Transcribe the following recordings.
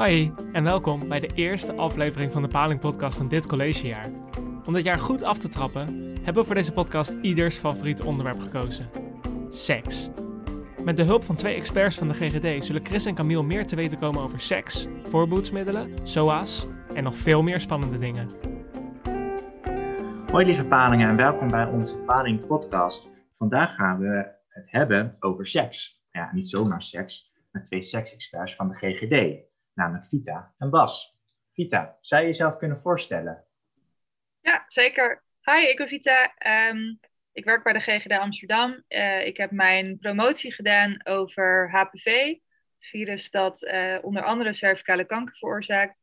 Hoi en welkom bij de eerste aflevering van de Paling-podcast van dit collegejaar. Om dit jaar goed af te trappen, hebben we voor deze podcast ieders favoriet onderwerp gekozen. Seks. Met de hulp van twee experts van de GGD zullen Chris en Camille meer te weten komen over seks, voorbehoedsmiddelen, SOA's en nog veel meer spannende dingen. Hoi lieve Palingen en welkom bij onze Paling-podcast. Vandaag gaan we het hebben over seks. Ja, niet zomaar seks, maar twee seksexperts van de GGD. Namelijk Vita en Bas. Vita, zou je jezelf kunnen voorstellen? Ja, zeker. Hi, ik ben Vita. Ik werk bij de GGD Amsterdam. Ik heb mijn promotie gedaan over HPV. Het virus dat onder andere cervicale kanker veroorzaakt.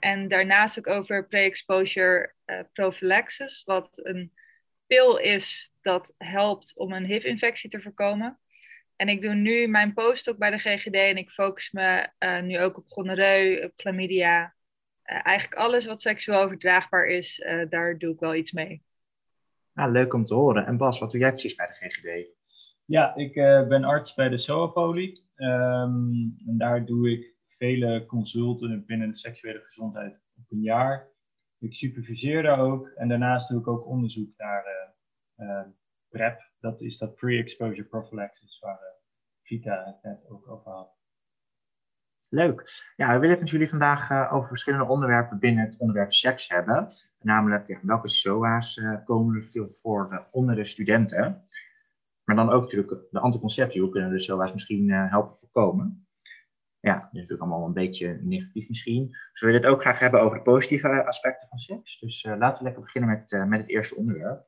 En daarnaast ook over pre-exposure prophylaxis. Wat een pil is dat helpt om een HIV-infectie te voorkomen. En ik doe nu mijn postdoc bij de GGD en ik focus me nu ook op gonoreu, op chlamydia. Eigenlijk alles wat seksueel overdraagbaar is, daar doe ik wel iets mee. Nou, leuk om te horen. En Bas, wat doe jij precies bij de GGD? Ja, ik ben arts bij de SOAPOLI. En daar doe ik vele consulten binnen de seksuele gezondheid op een jaar. Ik superviseer daar ook en daarnaast doe ik ook onderzoek naar PrEP. Dat is dat pre-exposure prophylaxis waar Vita het net ook over had. Leuk. Ja, we willen het met jullie vandaag over verschillende onderwerpen binnen het onderwerp seks hebben. Namelijk welke SOA's komen er veel voor onder de studenten. Maar dan ook natuurlijk de anticonceptie. Hoe kunnen de SOA's misschien helpen voorkomen? Ja, dat is natuurlijk allemaal een beetje negatief misschien. Dus we willen het ook graag hebben over de positieve aspecten van seks. Dus laten we lekker beginnen met het eerste onderwerp.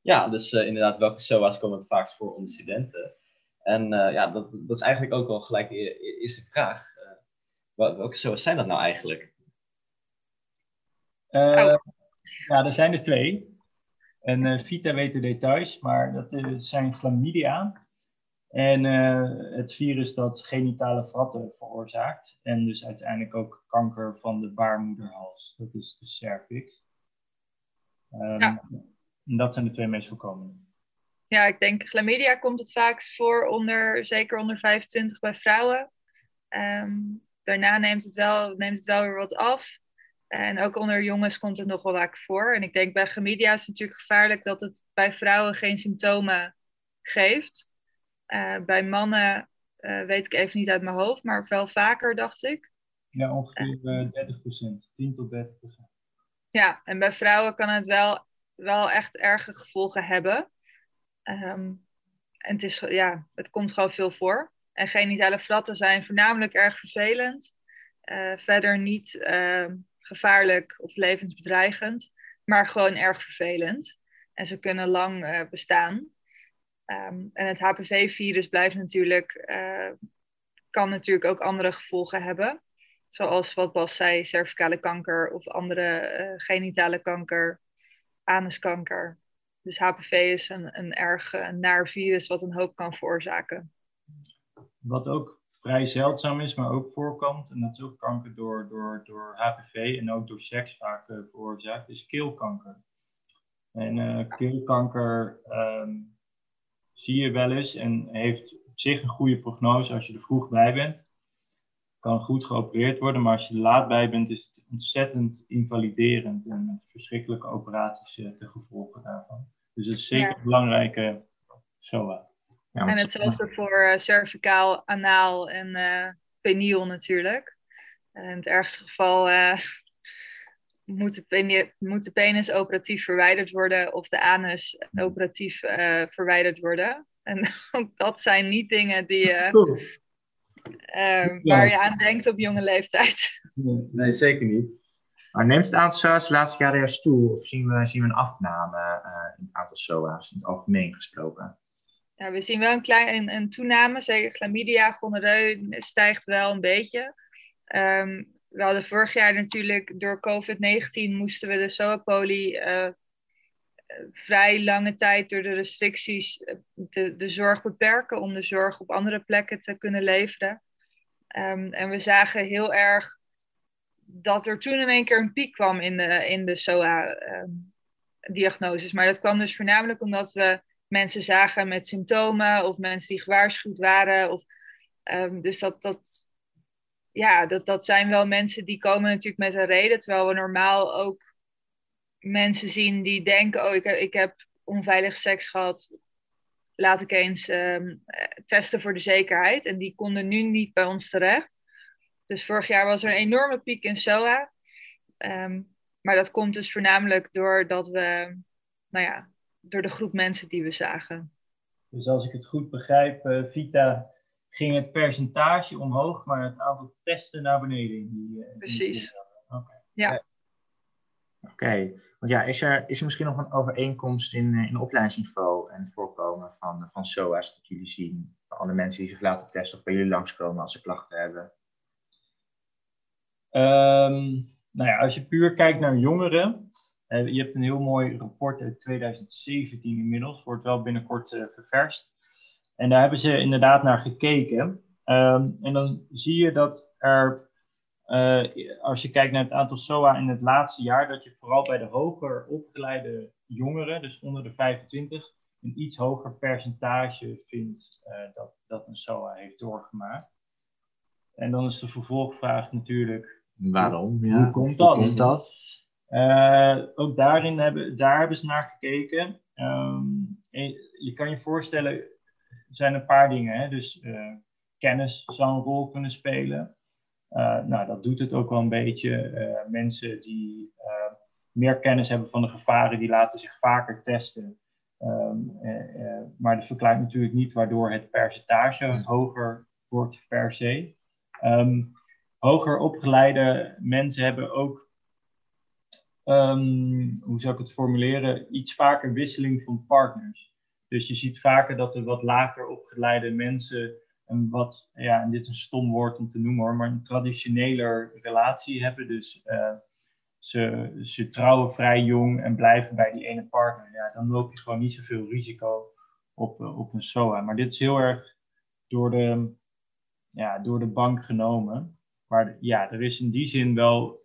Ja, dus inderdaad, welke SOA's komen het vaakst voor onder studenten? En dat is eigenlijk ook wel gelijk de eerste vraag. Welke SOA's zijn dat nou eigenlijk? Ja, er zijn er twee. En Vita weet de details, maar dat zijn chlamydia. En het virus dat genitale wratten veroorzaakt. En dus uiteindelijk ook kanker van de baarmoederhals. Dat is de cervix. En dat zijn de twee meest voorkomende. Ja, ik denk chlamydia komt het vaakst voor, zeker onder 25 bij vrouwen. Daarna neemt het wel weer wat af. En ook onder jongens komt het nog wel vaak voor. En ik denk bij chlamydia is het natuurlijk gevaarlijk dat het bij vrouwen geen symptomen geeft. Bij mannen weet ik even niet uit mijn hoofd, maar wel vaker, dacht ik. Ja, ongeveer 30%, 10 tot 30%. Ja, en bij vrouwen kan het wel echt erge gevolgen hebben. En het komt gewoon veel voor. En genitale wratten zijn voornamelijk erg vervelend. Verder niet gevaarlijk of levensbedreigend. Maar gewoon erg vervelend. En ze kunnen lang bestaan. En het HPV-virus kan natuurlijk ook andere gevolgen hebben. Zoals wat Bas zei, cervicale kanker of andere genitale kanker. Anuskanker. Dus HPV is een erg naar virus wat een hoop kan veroorzaken. Wat ook vrij zeldzaam is, maar ook voorkomt, en dat is ook kanker door HPV en ook door seks vaak veroorzaakt, is keelkanker. En keelkanker zie je wel eens en heeft op zich een goede prognose als je er vroeg bij bent. Kan goed geopereerd worden, maar als je er laat bij bent, is het ontzettend invaliderend en met verschrikkelijke operaties te gevolgen daarvan. Dus dat is zeker een belangrijke SOA. Ja, en hetzelfde voor cervicaal, anaal en peniel natuurlijk. In het ergste geval moet de penis operatief verwijderd worden of de anus operatief verwijderd worden. En dat zijn niet dingen die... waar je aan denkt op jonge leeftijd. Nee, zeker niet. Maar neemt het aantal SOA's de laatste jaren juist toe? Of zien we een afname in het aantal SOA's in het algemeen gesproken? Ja, we zien wel een toename. Zeker chlamydia, gonoreu stijgt wel een beetje. We hadden vorig jaar natuurlijk door COVID-19 moesten we de SOAPOLI vrij lange tijd door de restricties de zorg beperken om de zorg op andere plekken te kunnen leveren. En we zagen heel erg dat er toen in één keer een piek kwam in de SOA-diagnoses. Maar dat kwam dus voornamelijk omdat we mensen zagen met symptomen of mensen die gewaarschuwd waren. Dus dat ja, dat zijn wel mensen die komen natuurlijk met een reden. Terwijl we normaal ook mensen zien die denken, oh, ik heb onveilig seks gehad. Laat ik eens testen voor de zekerheid. En die konden nu niet bij ons terecht. Dus vorig jaar was er een enorme piek in SOA. Maar dat komt dus voornamelijk doordat we, door de groep mensen die we zagen. Dus als ik het goed begrijp, Vita, ging het percentage omhoog, maar het aantal testen naar beneden. Precies. Okay. Ja. Oké. Want ja, is er misschien nog een overeenkomst in opleidingsniveau en voorkomen van SOA's dat jullie zien? Van andere mensen die zich laten testen of bij jullie langskomen als ze klachten hebben? Als je puur kijkt naar jongeren. Je hebt een heel mooi rapport uit 2017 inmiddels. Wordt wel binnenkort ververst. En daar hebben ze inderdaad naar gekeken. En dan zie je dat er... als je kijkt naar het aantal SOA in het laatste jaar, dat je vooral bij de hoger opgeleide jongeren, dus onder de 25, een iets hoger percentage vindt dat een SOA heeft doorgemaakt. En dan is de vervolgvraag natuurlijk... Waarom? Ja. Hoe komt dat? Ook daar hebben ze naar gekeken. Je kan je voorstellen, er zijn een paar dingen. Hè? Dus kennis zou een rol kunnen spelen. Dat doet het ook wel een beetje. Mensen die meer kennis hebben van de gevaren, die laten zich vaker testen. Maar dat verklaart natuurlijk niet waardoor het percentage hoger wordt per se. Hoger opgeleide mensen hebben ook, hoe zou ik het formuleren, iets vaker wisseling van partners. Dus je ziet vaker dat er wat lager opgeleide mensen... en dit is een stom woord om te noemen hoor, maar een traditioneler relatie hebben. Dus ze trouwen vrij jong en blijven bij die ene partner. Ja, dan loop je gewoon niet zoveel risico op een SOA. Maar dit is heel erg door de bank genomen. Maar ja, er is in die zin wel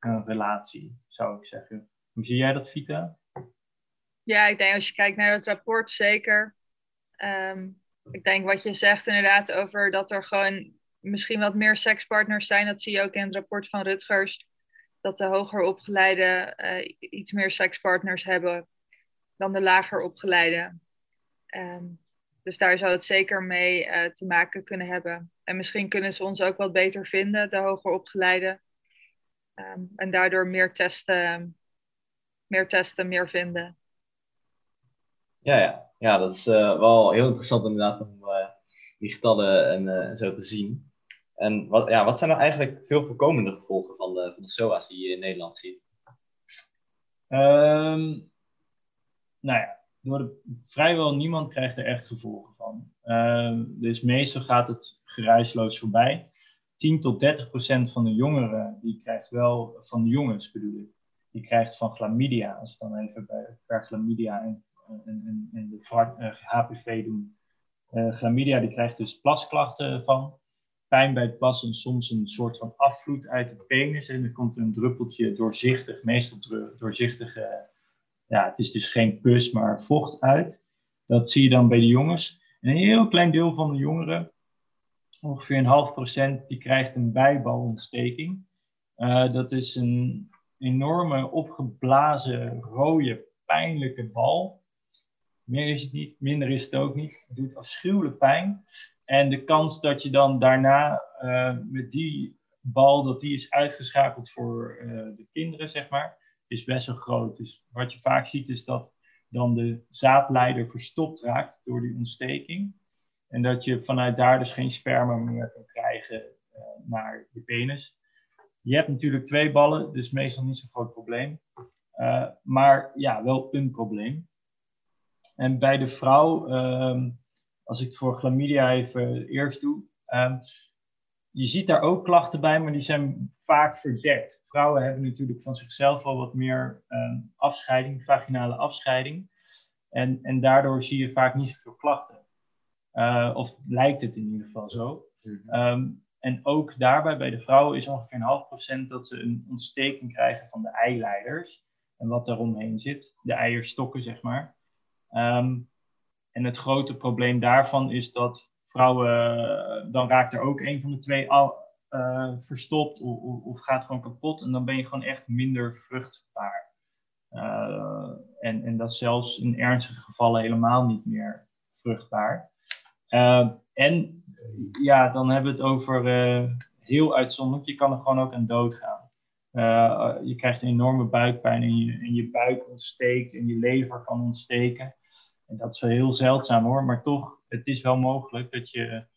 een relatie, zou ik zeggen. Hoe zie jij dat, Vita? Ja, ik denk als je kijkt naar het rapport zeker... Ik denk wat je zegt inderdaad over dat er gewoon misschien wat meer sekspartners zijn. Dat zie je ook in het rapport van Rutgers. Dat de hoger opgeleiden iets meer sekspartners hebben dan de lager opgeleiden. Dus daar zou het zeker mee te maken kunnen hebben. En misschien kunnen ze ons ook wat beter vinden, de hoger opgeleiden. En daardoor meer testen, meer vinden. Ja. Ja, dat is wel heel interessant inderdaad om die getallen en zo te zien. En wat zijn nou eigenlijk veel voorkomende gevolgen van de SOA's die je in Nederland ziet? Vrijwel niemand krijgt er echt gevolgen van. Dus meestal gaat het geruisloos voorbij. 10-30% van de jongeren, die krijgt van chlamydia, als we dan even per chlamydia en de HPV doen. Chlamydia, die krijgt dus plasklachten van. Pijn bij het plassen, soms een soort van afvloed uit de penis. En er komt een druppeltje doorzichtig, meestal doorzichtig. Het is dus geen pus, maar vocht uit. Dat zie je dan bij de jongens. En een heel klein deel van de jongeren, ongeveer 0,5%, die krijgt een bijbalontsteking. Dat is een enorme opgeblazen, rode, pijnlijke bal. Meer is het niet, minder is het ook niet. Het doet afschuwelijk pijn. En de kans dat je dan daarna met die bal, dat die is uitgeschakeld voor de kinderen, zeg maar, is best wel groot. Dus wat je vaak ziet is dat dan de zaadleider verstopt raakt door die ontsteking. En dat je vanuit daar dus geen sperma meer kan krijgen naar je penis. Je hebt natuurlijk 2 ballen, dus meestal niet zo'n groot probleem. Maar ja, wel een probleem. En bij de vrouw, als ik het voor chlamydia even eerst doe, je ziet daar ook klachten bij, maar die zijn vaak verdekt. Vrouwen hebben natuurlijk van zichzelf al wat meer vaginale afscheiding. En daardoor zie je vaak niet zoveel klachten. Of lijkt het in ieder geval zo. En ook daarbij bij de vrouwen is ongeveer 0,5% dat ze een ontsteking krijgen van de eileiders. En wat daaromheen zit, de eierstokken zeg maar. En het grote probleem daarvan is dat vrouwen, dan raakt er ook een van de twee verstopt of gaat gewoon kapot. En dan ben je gewoon echt minder vruchtbaar. En dat is zelfs in ernstige gevallen helemaal niet meer vruchtbaar. En ja, dan hebben we het over heel uitzonderlijk. Je kan er gewoon ook aan doodgaan. Je krijgt een enorme buikpijn en je buik ontsteekt en je lever kan ontsteken. En dat is wel heel zeldzaam hoor, maar toch, het is wel mogelijk dat je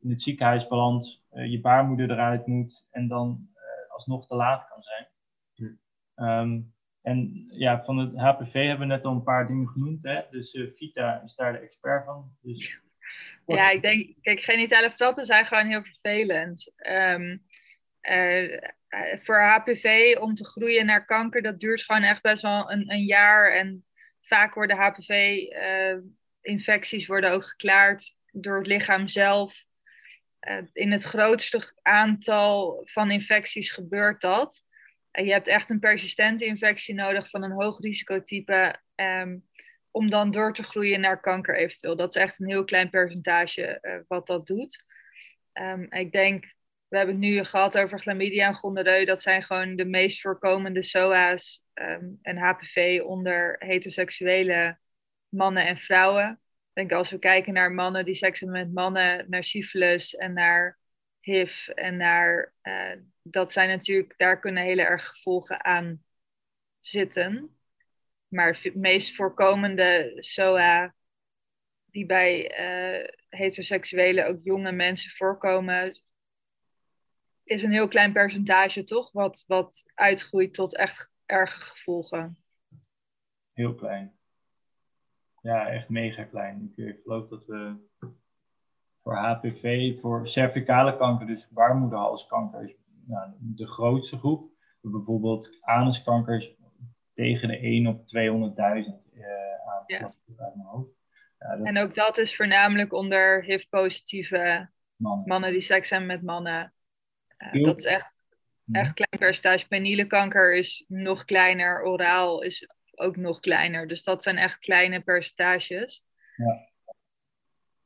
in het ziekenhuis belandt, je baarmoeder eruit moet en dan alsnog te laat kan zijn. Ja. En ja, van het HPV hebben we net al een paar dingen genoemd, hè? Dus Vita is daar de expert van. Dus... Ja, ik denk, kijk, genitale fretten zijn gewoon heel vervelend. Voor HPV om te groeien naar kanker, dat duurt gewoon echt best wel een jaar. En vaak worden HPV-infecties worden ook geklaard door het lichaam zelf. In het grootste aantal van infecties gebeurt dat. Je hebt echt een persistente infectie nodig van een hoog risicotype om dan door te groeien naar kanker eventueel. Dat is echt een heel klein percentage wat dat doet. Ik denk, we hebben het nu gehad over chlamydia en gonoreu. Dat zijn gewoon de meest voorkomende SOA's en HPV onder heteroseksuele mannen en vrouwen. Ik denk als we kijken naar mannen die seks hebben met mannen, naar syfilis en naar HIV en naar... dat zijn natuurlijk, daar kunnen heel erg gevolgen aan zitten. Maar het meest voorkomende SOA die bij heteroseksuelen, ook jonge mensen voorkomen, is een heel klein percentage toch, wat uitgroeit tot echt erge gevolgen. Heel klein. Ja, echt mega klein. Ik geloof dat we voor HPV, voor cervicale kanker, dus baarmoederhalskanker, is nou, de grootste groep. Bijvoorbeeld anuskanker is tegen de 1 op 200.000 uit mijn hoofd. Ja, dat... En ook dat is voornamelijk onder HIV-positieve mannen die seks hebben met mannen. Dat is echt klein percentage. Peniele kanker is nog kleiner. Oraal is ook nog kleiner. Dus dat zijn echt kleine percentages. Ja.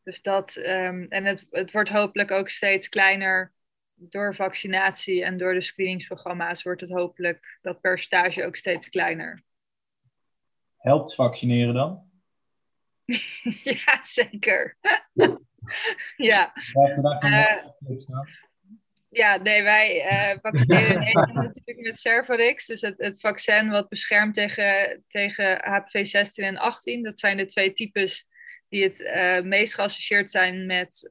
Dus dat... en het wordt hopelijk ook steeds kleiner door vaccinatie en door de screeningsprogramma's wordt het hopelijk dat percentage ook steeds kleiner. Helpt vaccineren dan? Ja, zeker. Ja. Ja, nee, wij vaccineren natuurlijk met Cervarix. Dus het vaccin wat beschermt tegen HPV 16 en 18. Dat zijn de twee types die het meest geassocieerd zijn met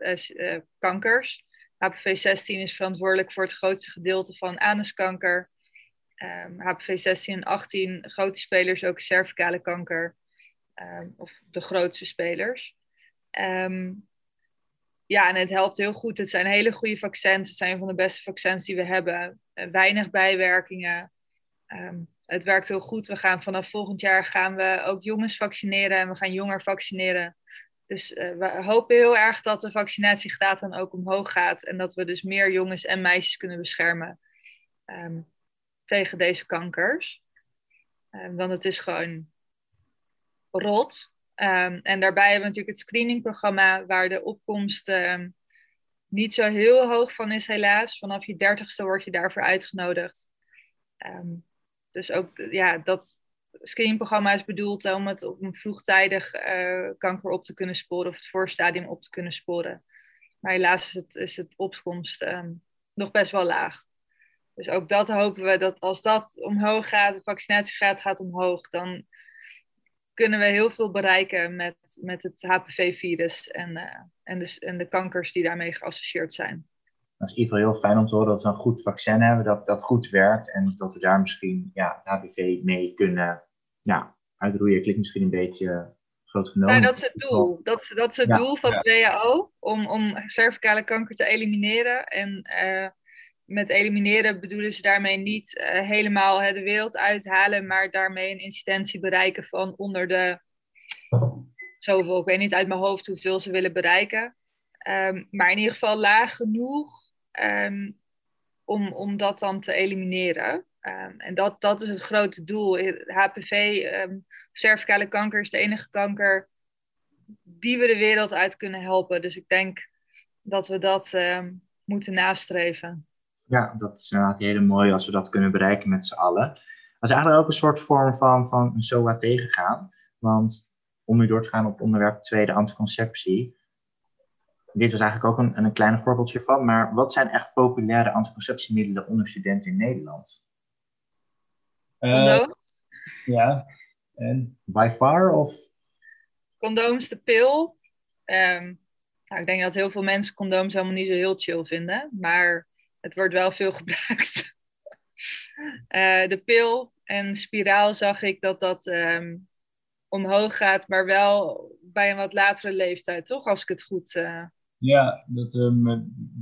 kankers. HPV 16 is verantwoordelijk voor het grootste gedeelte van anuskanker. HPV 16 en 18, grote spelers, ook cervicale kanker. Of de grootste spelers. Ja, en het helpt heel goed. Het zijn hele goede vaccins. Het zijn van de beste vaccins die we hebben. Weinig bijwerkingen. Het werkt heel goed. We gaan vanaf volgend jaar ook jongens vaccineren. En we gaan jonger vaccineren. Dus we hopen heel erg dat de vaccinatiegraad dan ook omhoog gaat. En dat we dus meer jongens en meisjes kunnen beschermen tegen deze kankers. Want het is gewoon rot. En daarbij hebben we natuurlijk het screeningprogramma waar de opkomst niet zo heel hoog van is helaas. Vanaf je 30ste word je daarvoor uitgenodigd. Dus ook ja, dat... Screeningprogramma is bedoeld om het op een vroegtijdig kanker op te kunnen sporen of het voorstadium op te kunnen sporen. Maar helaas is het opkomst nog best wel laag. Dus ook dat hopen we dat als dat omhoog gaat, de vaccinatiegraad gaat omhoog, dan kunnen we heel veel bereiken met het HPV-virus en de kankers die daarmee geassocieerd zijn. Dat is in ieder geval heel fijn om te horen dat we een goed vaccin hebben, dat goed werkt en dat we daar misschien het HPV mee kunnen uitroeien. Klinkt misschien een beetje groot genomen. Nou, dat is het doel. Dat is het doel van de WHO, om cervicale kanker te elimineren. En met elimineren bedoelen ze daarmee niet helemaal de wereld uithalen, maar daarmee een incidentie bereiken van onder de zoveel. Ik weet niet uit mijn hoofd hoeveel ze willen bereiken. Maar in ieder geval laag genoeg om dat dan te elimineren. En dat is het grote doel. HPV, cervicale kanker, is de enige kanker die we de wereld uit kunnen helpen. Dus ik denk dat we dat moeten nastreven. Ja, dat is inderdaad heel mooi als we dat kunnen bereiken met z'n allen. Dat is eigenlijk ook een soort vorm van een SOA tegengaan. Want om nu door te gaan op het onderwerp tweede anticonceptie. Dit was eigenlijk ook een klein voorbeeldje van. Maar wat zijn echt populaire anticonceptiemiddelen onder studenten in Nederland? Condooms? Ja. En? By far of? Condooms, de pil. Ik denk dat heel veel mensen condooms helemaal niet zo heel chill vinden. Maar het wordt wel veel gebruikt. De pil en spiraal zag ik dat omhoog gaat, maar wel bij een wat latere leeftijd, toch? Als ik het goed... Ja,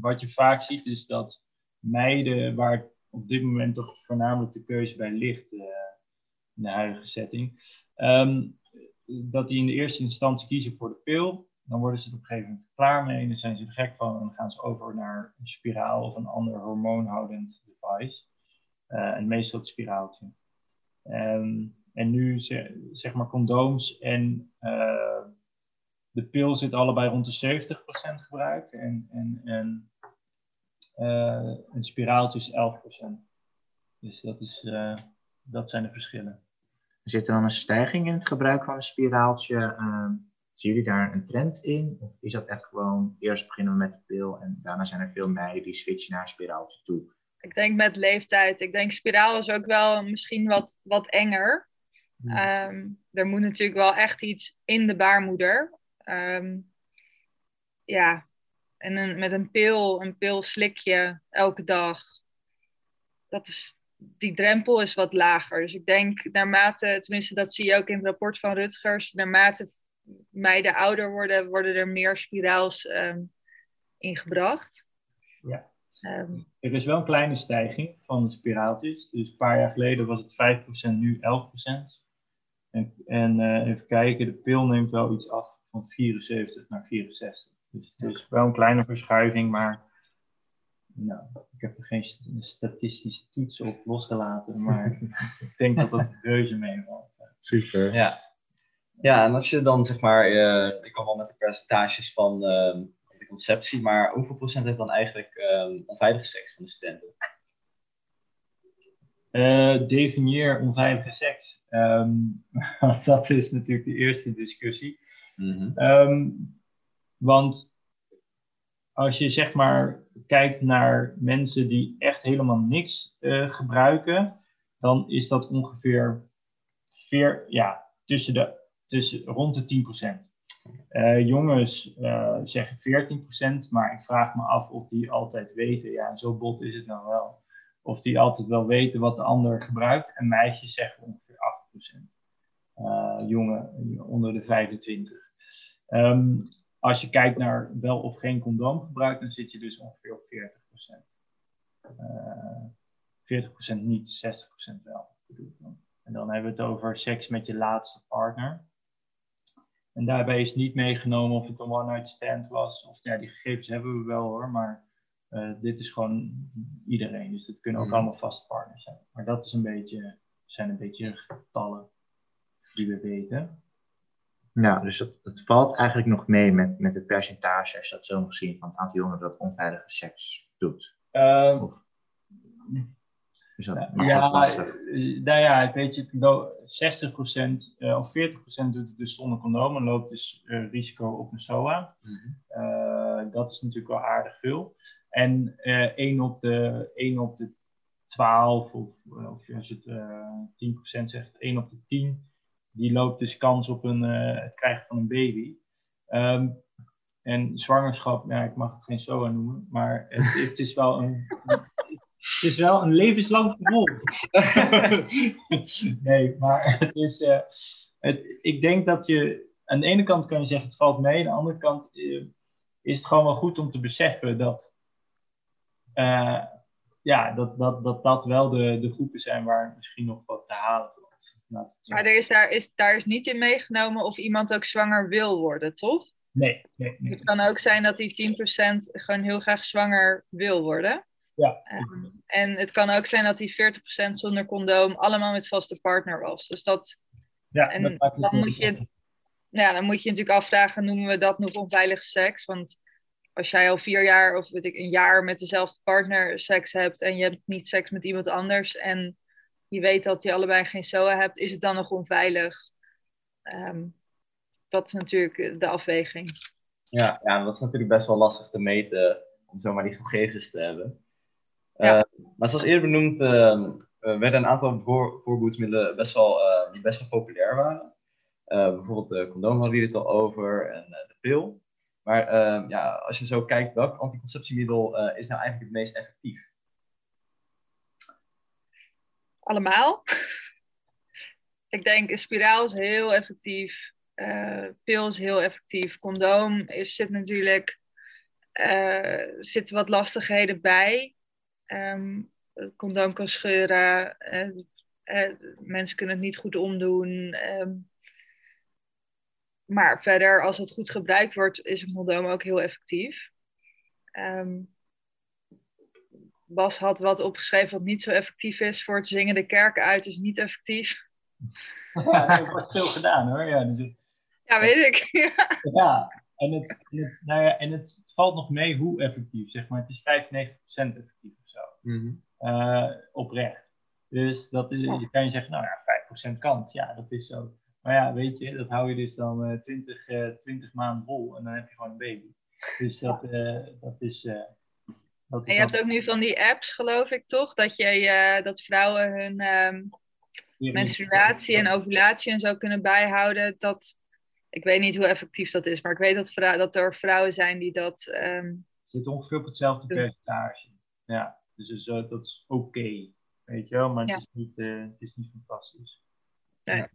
wat je vaak ziet is dat meiden, waar op dit moment toch voornamelijk de keuze bij ligt, in de huidige setting, dat die in de eerste instantie kiezen voor de pil. Dan worden ze er op een gegeven moment klaar mee en dan zijn ze er gek van en dan gaan ze over naar een spiraal of een ander hormoonhoudend device. En meestal het spiraaltje. En nu zeg maar condooms en de pil zit allebei rond de 70% gebruik. En het spiraaltje is 11%. Dus dat zijn de verschillen. Zit er dan een stijging in het gebruik van een spiraaltje? Zien jullie daar een trend in? Of is dat echt gewoon eerst beginnen we met de pil en daarna zijn er veel meiden die switchen naar een spiraaltje toe? Ik denk met leeftijd. Ik denk spiraal is ook wel misschien wat enger. Er moet natuurlijk wel echt iets in de baarmoeder. En met een pil slik je elke dag. Die drempel is wat lager. Dus ik denk naarmate, tenminste dat zie je ook in het rapport van Rutgers, naarmate meiden ouder worden er meer spiraals ingebracht. Ja. Er is wel een kleine stijging van de spiraaltjes. Dus een paar jaar geleden was het 5%, nu 11%. En even kijken, de pil neemt wel iets af van 74 naar 64. Dus het is wel een kleine verschuiving, maar ik heb er geen statistische toets op losgelaten. Maar ik denk dat dat reuze meevalt. Super. Ja. Ja, en als je dan zeg maar, ik kwam al met de percentages van... conceptie, maar hoeveel procent heeft dan eigenlijk onveilige seks van de studenten? Definieer onveilige seks. Dat is natuurlijk de eerste discussie. Mm-hmm. Want als je zeg maar kijkt naar mensen die echt helemaal niks gebruiken, dan is dat ongeveer rond de 10%. Jongens zeggen 14%, maar ik vraag me af of die altijd weten, ja zo bot is het nou wel, of die altijd wel weten wat de ander gebruikt. En meisjes zeggen ongeveer 8%, jongen onder de 25. Als je kijkt naar wel of geen condoomgebruik, dan zit je dus ongeveer op 40%. 40% niet, 60% wel. En dan hebben we het over seks met je laatste partner. En daarbij is niet meegenomen of het een one-night stand was. Of ja, die gegevens hebben we wel hoor. Maar dit is gewoon iedereen. Dus het kunnen ook allemaal vaste partners zijn. Maar dat is zijn een beetje getallen die we weten. Nou, dus het valt eigenlijk nog mee met het percentage. Als je dat zo mag zien van het aantal jongeren dat onveilige seks doet. Weet je, 60% of 40% doet het dus zonder condoom en loopt dus risico op een SOA. Mm-hmm. Dat is natuurlijk wel aardig veel. En 1 op de 12 of als het 10% zegt, 1 op de 10, die loopt dus kans op het krijgen van een baby. En zwangerschap, ik mag het geen SOA noemen, maar het is wel een... Het is wel een levenslang gevolg. Nee, maar het is... ik denk dat je... Aan de ene kant kan je zeggen, het valt mee. Aan de andere kant is het gewoon wel goed om te beseffen dat... dat wel de groepen zijn waar misschien nog wat te halen wordt. Maar daar is niet in meegenomen of iemand ook zwanger wil worden, toch? Nee. Het kan ook zijn dat die 10% gewoon heel graag zwanger wil worden. Ja. En het kan ook zijn dat die 40% zonder condoom allemaal met vaste partner was. Dus dat... Ja, en dat maakt het dan moet je natuurlijk afvragen, noemen we dat nog onveilige seks? Want als jij al 4 jaar of weet ik een jaar met dezelfde partner seks hebt en je hebt niet seks met iemand anders en je weet dat je allebei geen SOA hebt, is het dan nog onveilig? Dat is natuurlijk de afweging. Ja, dat is natuurlijk best wel lastig te meten om zomaar die gegevens te hebben. Ja. Maar zoals eerder benoemd werden een aantal voorboedsmiddelen best wel populair waren. Bijvoorbeeld de condoom hadden we het al over en de pil. Maar als je zo kijkt, welk anticonceptiemiddel is nou eigenlijk het meest effectief? Allemaal. Ik denk, een spiraal is heel effectief. Pil is heel effectief. Condoom zit natuurlijk wat lastigheden bij. Het condoom kan scheuren. Mensen kunnen het niet goed omdoen. Maar verder, als het goed gebruikt wordt, is een condoom ook heel effectief. Bas had wat opgeschreven wat niet zo effectief is. Voor het zingen de kerk uit is niet effectief. Ja, dat wordt veel gedaan hoor. Ja, ja weet ik. Ja, en het valt nog mee hoe effectief, zeg maar. Het is 95% effectief of zo. Mm-hmm. Oprecht. Dus dat is, je kan je zeggen, nou ja, 5% kans. Ja, dat is zo. Maar ja, weet je, dat hou je dus dan 20 maanden vol en dan heb je gewoon een baby. Dus dat is... en je hebt ook nu van die apps, geloof ik, toch? Dat, dat vrouwen hun menstruatie en ovulatie en zo kunnen bijhouden. Dat, ik weet niet hoe effectief dat is, maar ik weet dat er vrouwen zijn die dat... zit ongeveer op hetzelfde percentage. Ja, dus dat is oké, weet je wel? Maar het is niet fantastisch. Nee. Ja.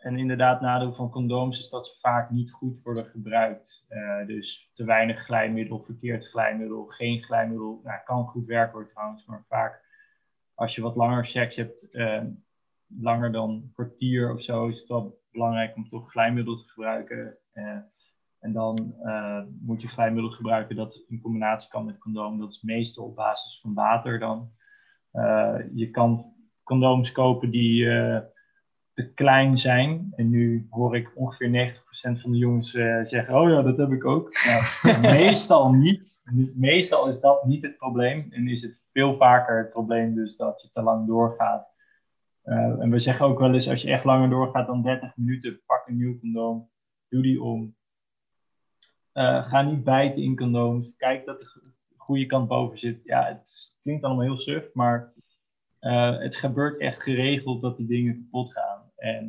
En inderdaad, nadeel van condooms is dat ze vaak niet goed worden gebruikt. Dus te weinig glijmiddel, verkeerd glijmiddel, geen glijmiddel. Nou, kan goed werken hoor trouwens, maar vaak als je wat langer seks hebt, langer dan een kwartier of zo, is het wel belangrijk om toch glijmiddel te gebruiken. En dan moet je glijmiddel gebruiken dat in combinatie kan met condoom. Dat is meestal op basis van water dan. Je kan condooms kopen die... te klein zijn. En nu hoor ik ongeveer 90% van de jongens zeggen, oh ja, dat heb ik ook. Nou, meestal niet. Meestal is dat niet het probleem. En is het veel vaker het probleem dus dat je te lang doorgaat. En we zeggen ook wel eens, als je echt langer doorgaat dan 30 minuten, pak een nieuw condoom. Doe die om. Ga niet bijten in condooms. Kijk dat de goede kant boven zit. Ja, het klinkt allemaal heel suf, maar het gebeurt echt geregeld dat die dingen kapot gaan. En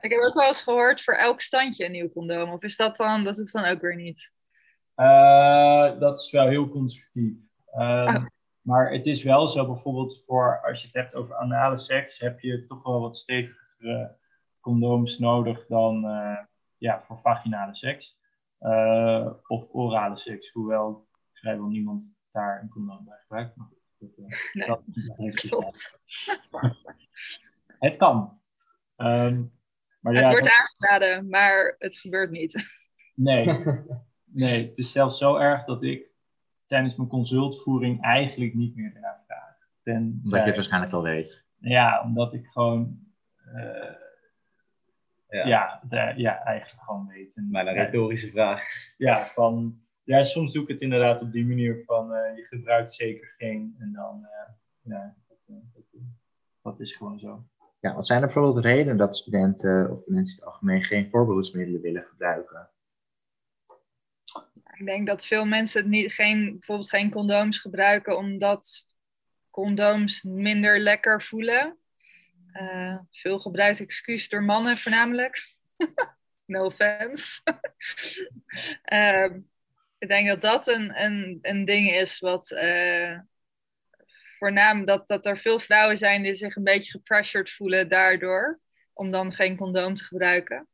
ik heb ook wel eens gehoord voor elk standje een nieuw condoom. Of is dat dan, dat hoeft dan ook weer niet? Dat is wel heel conservatief. Maar het is wel zo bijvoorbeeld voor als je het hebt over anale seks, heb je toch wel wat stevigere condooms nodig dan voor vaginale seks. Of orale seks. Hoewel vrijwel niemand daar een condoom bij gebruikt. Maar dat heeft klopt. Het kan. Het wordt aangeraden, maar het gebeurt niet. Nee, het is zelfs zo erg dat ik tijdens mijn consultvoering eigenlijk niet meer eraan vraag. Omdat je het waarschijnlijk al weet. Ja, omdat ik gewoon... eigenlijk gewoon weet. Maar een retorische vraag. Ja, soms doe ik het inderdaad op die manier van... je gebruikt zeker geen en dan... dat is gewoon zo. Ja, wat zijn er bijvoorbeeld redenen dat studenten of mensen in het algemeen geen voorbehoedsmiddelen willen gebruiken? Ik denk dat veel mensen bijvoorbeeld geen condooms gebruiken omdat condooms minder lekker voelen. Veel gebruikt excuus door mannen voornamelijk. No offense. Ik denk dat dat een ding is wat... voornamelijk dat er veel vrouwen zijn die zich een beetje gepressured voelen daardoor. Om dan geen condoom te gebruiken.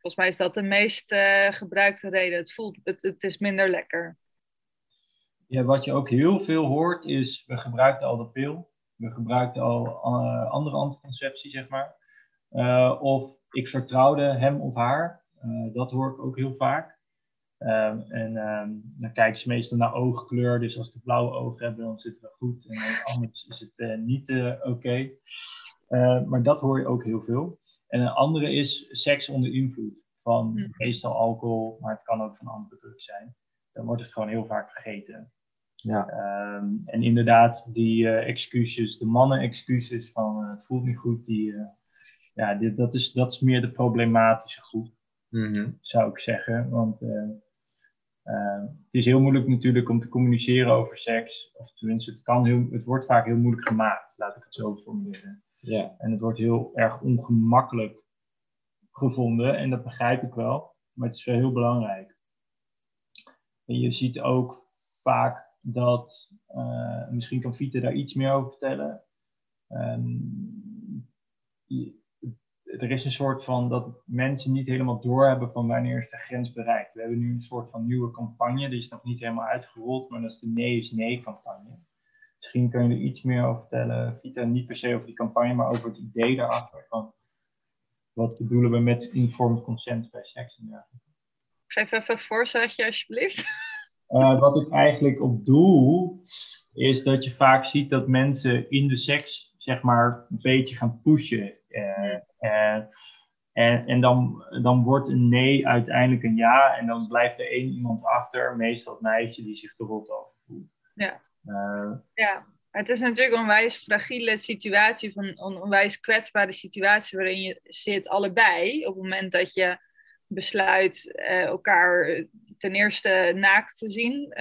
Volgens mij is dat de meest gebruikte reden. Het is minder lekker. Ja, wat je ook heel veel hoort is, we gebruikten al de pil. We gebruikten al andere anticonceptie, zeg maar. Of ik vertrouwde hem of haar. Dat hoor ik ook heel vaak. Dan kijken ze meestal naar oogkleur. Dus als ze blauwe ogen hebben, dan zit het wel goed. En anders is het niet oké. Maar dat hoor je ook heel veel. En een andere is seks onder invloed. van meestal alcohol, maar het kan ook van andere drugs zijn. Dan wordt het gewoon heel vaak vergeten. Ja. En inderdaad, die excuses, de mannen-excuses van het voelt niet goed, die, dat is meer de problematische groep, zou ik zeggen. Want het is heel moeilijk natuurlijk om te communiceren over seks. Of tenminste, het wordt vaak heel moeilijk gemaakt, laat ik het zo formuleren. Ja. En het wordt heel erg ongemakkelijk gevonden en dat begrijp ik wel, maar het is wel heel belangrijk. En je ziet ook vaak dat, misschien kan Vita daar iets meer over vertellen. Er is een soort van dat mensen niet helemaal doorhebben van wanneer is de grens bereikt. We hebben nu een soort van nieuwe campagne, die is nog niet helemaal uitgerold, maar dat is de nee is nee campagne. Misschien kun je er iets meer over vertellen, Vita, niet per se over die campagne, maar over het idee daarachter van wat bedoelen we met informed consent bij seks en dergelijke. Geef even een voorzetje alsjeblieft. Wat ik eigenlijk op doe, is dat je vaak ziet dat mensen in de seks, zeg maar, een beetje gaan pushen. En dan wordt een nee uiteindelijk een ja, en dan blijft er één iemand achter, meestal het meisje, die zich te rot over voelt. Ja. Het is natuurlijk een onwijs fragiele situatie, een onwijs kwetsbare situatie waarin je zit allebei. Op het moment dat je besluit elkaar ten eerste naakt te zien.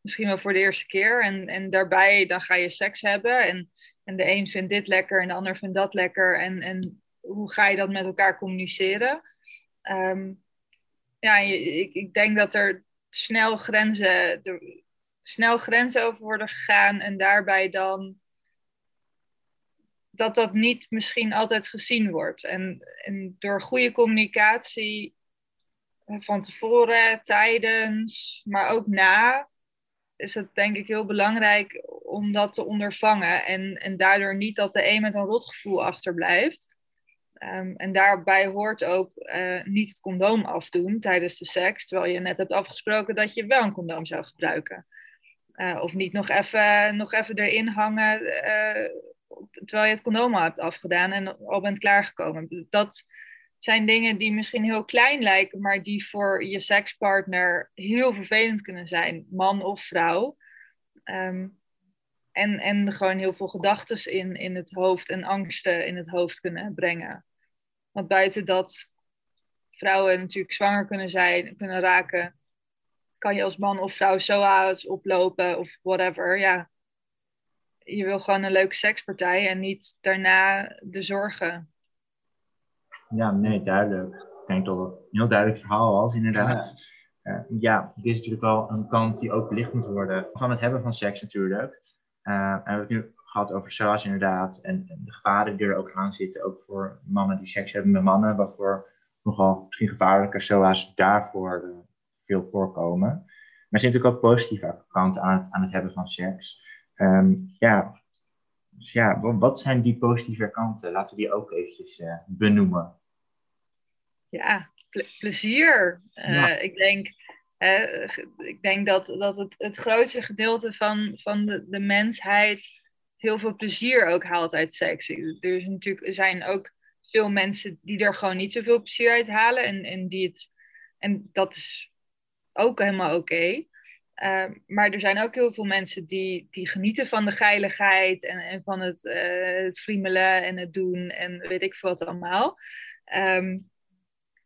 Misschien wel voor de eerste keer. En daarbij dan ga je seks hebben. En de een vindt dit lekker en de ander vindt dat lekker. En hoe ga je dat met elkaar communiceren? Ik denk dat er snel grenzen over worden gegaan en daarbij dan dat niet misschien altijd gezien wordt. En door goede communicatie van tevoren, tijdens, maar ook na, is het denk ik heel belangrijk om dat te ondervangen. En daardoor niet dat de een met een rotgevoel achterblijft. En daarbij hoort ook niet het condoom afdoen tijdens de seks, terwijl je net hebt afgesproken dat je wel een condoom zou gebruiken. Of niet nog even erin hangen terwijl je het condoom al hebt afgedaan en al bent klaargekomen. Dat zijn dingen die misschien heel klein lijken, maar die voor je sekspartner heel vervelend kunnen zijn. Man of vrouw. En gewoon heel veel gedachten in het hoofd en angsten in het hoofd kunnen brengen. Want buiten dat vrouwen natuurlijk zwanger kunnen raken, kan je als man of vrouw SOA's oplopen of whatever. Ja, je wil gewoon een leuke sekspartij en niet daarna de zorgen. Ja, nee, duidelijk. Ik denk dat het een heel duidelijk verhaal was, inderdaad. Ja, dit is natuurlijk wel een kant die ook belicht moet worden. Van het hebben van seks natuurlijk. En we hebben het nu gehad over SOA's inderdaad. En de gevaren die er ook aan zitten, ook voor mannen die seks hebben met mannen. Wat voor nogal misschien gevaarlijke SOA's daarvoor veel voorkomen. Maar er zitten natuurlijk ook positieve kanten aan het hebben van seks. Wat zijn die positieve kanten? Laten we die ook eventjes benoemen. Ja, plezier. Ja. Ik denk dat het grootste gedeelte van de mensheid heel veel plezier ook haalt uit seks. Er zijn ook veel mensen die er gewoon niet zoveel plezier uit halen. En dat is ook helemaal oké. Maar er zijn ook heel veel mensen die genieten van de geiligheid en van het friemelen en het doen en weet ik veel wat allemaal.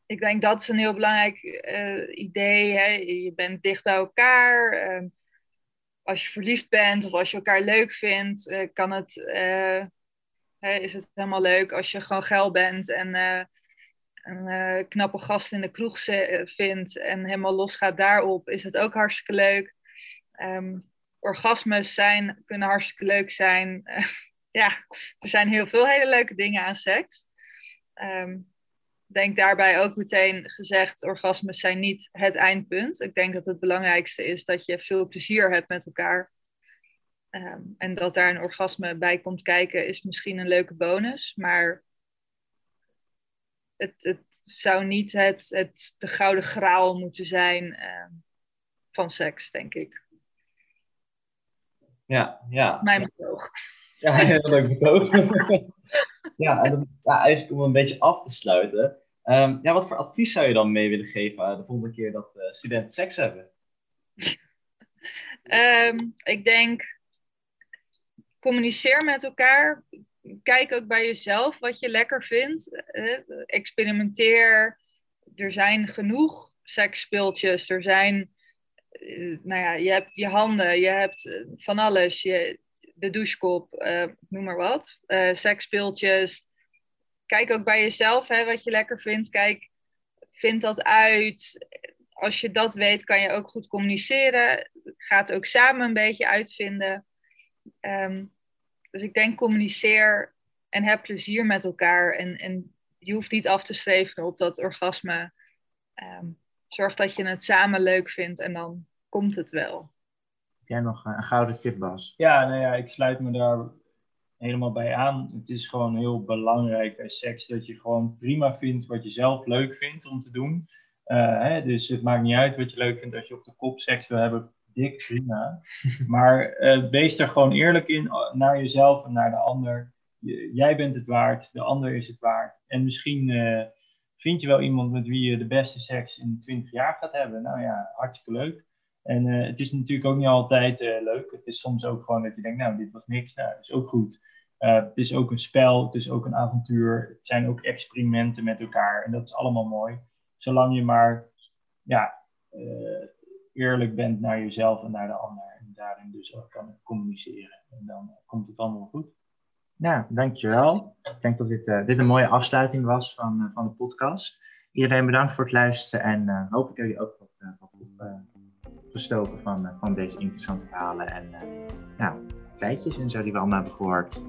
Ik denk dat is een heel belangrijk idee. Hè? Je bent dicht bij elkaar. Als je verliefd bent of als je elkaar leuk vindt, is het helemaal leuk als je gewoon geil bent en een knappe gast in de kroeg vindt en helemaal los gaat daarop, is het ook hartstikke leuk. Orgasmes kunnen hartstikke leuk zijn. Er zijn heel veel hele leuke dingen aan seks. Denk daarbij ook meteen gezegd, orgasmes zijn niet het eindpunt. Ik denk dat het belangrijkste is dat je veel plezier hebt met elkaar. En dat daar een orgasme bij komt kijken is misschien een leuke bonus, maar het zou niet de gouden graal moeten zijn van seks, denk ik. Ja. Mijn betoog. Ja, heel leuk betoog. Ja, en eigenlijk om een beetje af te sluiten. Ja, wat voor advies zou je dan mee willen geven de volgende keer dat studenten seks hebben? Ik denk, communiceer met elkaar. Kijk ook bij jezelf wat je lekker vindt. Experimenteer. Er zijn genoeg seksspeeltjes. Er zijn, nou ja, je hebt je handen, je hebt van alles. De douchekop, noem maar wat. Seksspeeltjes. Kijk ook bij jezelf wat je lekker vindt. Kijk, vind dat uit. Als je dat weet, kan je ook goed communiceren. Ga het ook samen een beetje uitvinden. Dus ik denk, communiceer en heb plezier met elkaar. En je hoeft niet af te streven op dat orgasme. Zorg dat je het samen leuk vindt en dan komt het wel. Heb jij nog een gouden tip, Bas? Ja, nou ja, ik sluit me daar helemaal bij aan. Het is gewoon heel belangrijk bij seks dat je gewoon prima vindt wat je zelf leuk vindt om te doen. Dus het maakt niet uit wat je leuk vindt. Als je op de kop seks wil hebben, dik prima. Maar wees er gewoon eerlijk in naar jezelf en naar de ander. Jij bent het waard, de ander is het waard. En misschien vind je wel iemand met wie je de beste seks in 20 jaar gaat hebben. Nou ja, hartstikke leuk. En het is natuurlijk ook niet altijd leuk. Het is soms ook gewoon dat je denkt, nou, dit was niks. Nou, dat is ook goed. Het is ook een spel, het is ook een avontuur. Het zijn ook experimenten met elkaar. En dat is allemaal mooi. Zolang je maar eerlijk bent naar jezelf en naar de ander. En daarin dus ook kan communiceren. En dan komt het allemaal goed. Ja, dankjewel. Ik denk dat dit een mooie afsluiting was van de podcast. Iedereen bedankt voor het luisteren. En hoop ik jullie ook wat opgestoken van deze interessante verhalen. En feitjes en zo die we allemaal hebben gehoord.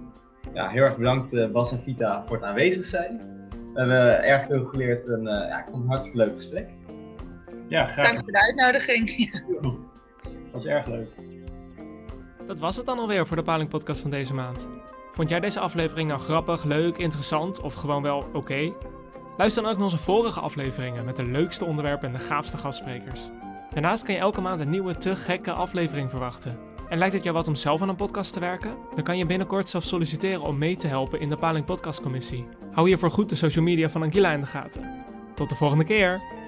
Ja, heel erg bedankt Bas en Vita voor het aanwezig zijn. We hebben erg veel geleerd en ik vond het een hartstikke leuk gesprek. Ja, graag. Dank voor de uitnodiging. Dat was erg leuk. Dat was het dan alweer voor de Paling-podcast van deze maand. Vond jij deze aflevering nou grappig, leuk, interessant of gewoon wel oké? Luister dan ook naar onze vorige afleveringen met de leukste onderwerpen en de gaafste gastsprekers. Daarnaast kan je elke maand een nieuwe te gekke aflevering verwachten. En lijkt het jou wat om zelf aan een podcast te werken? Dan kan je binnenkort zelf solliciteren om mee te helpen in de Paling Podcastcommissie. Hou hiervoor goed de social media van Anguilla in de gaten. Tot de volgende keer!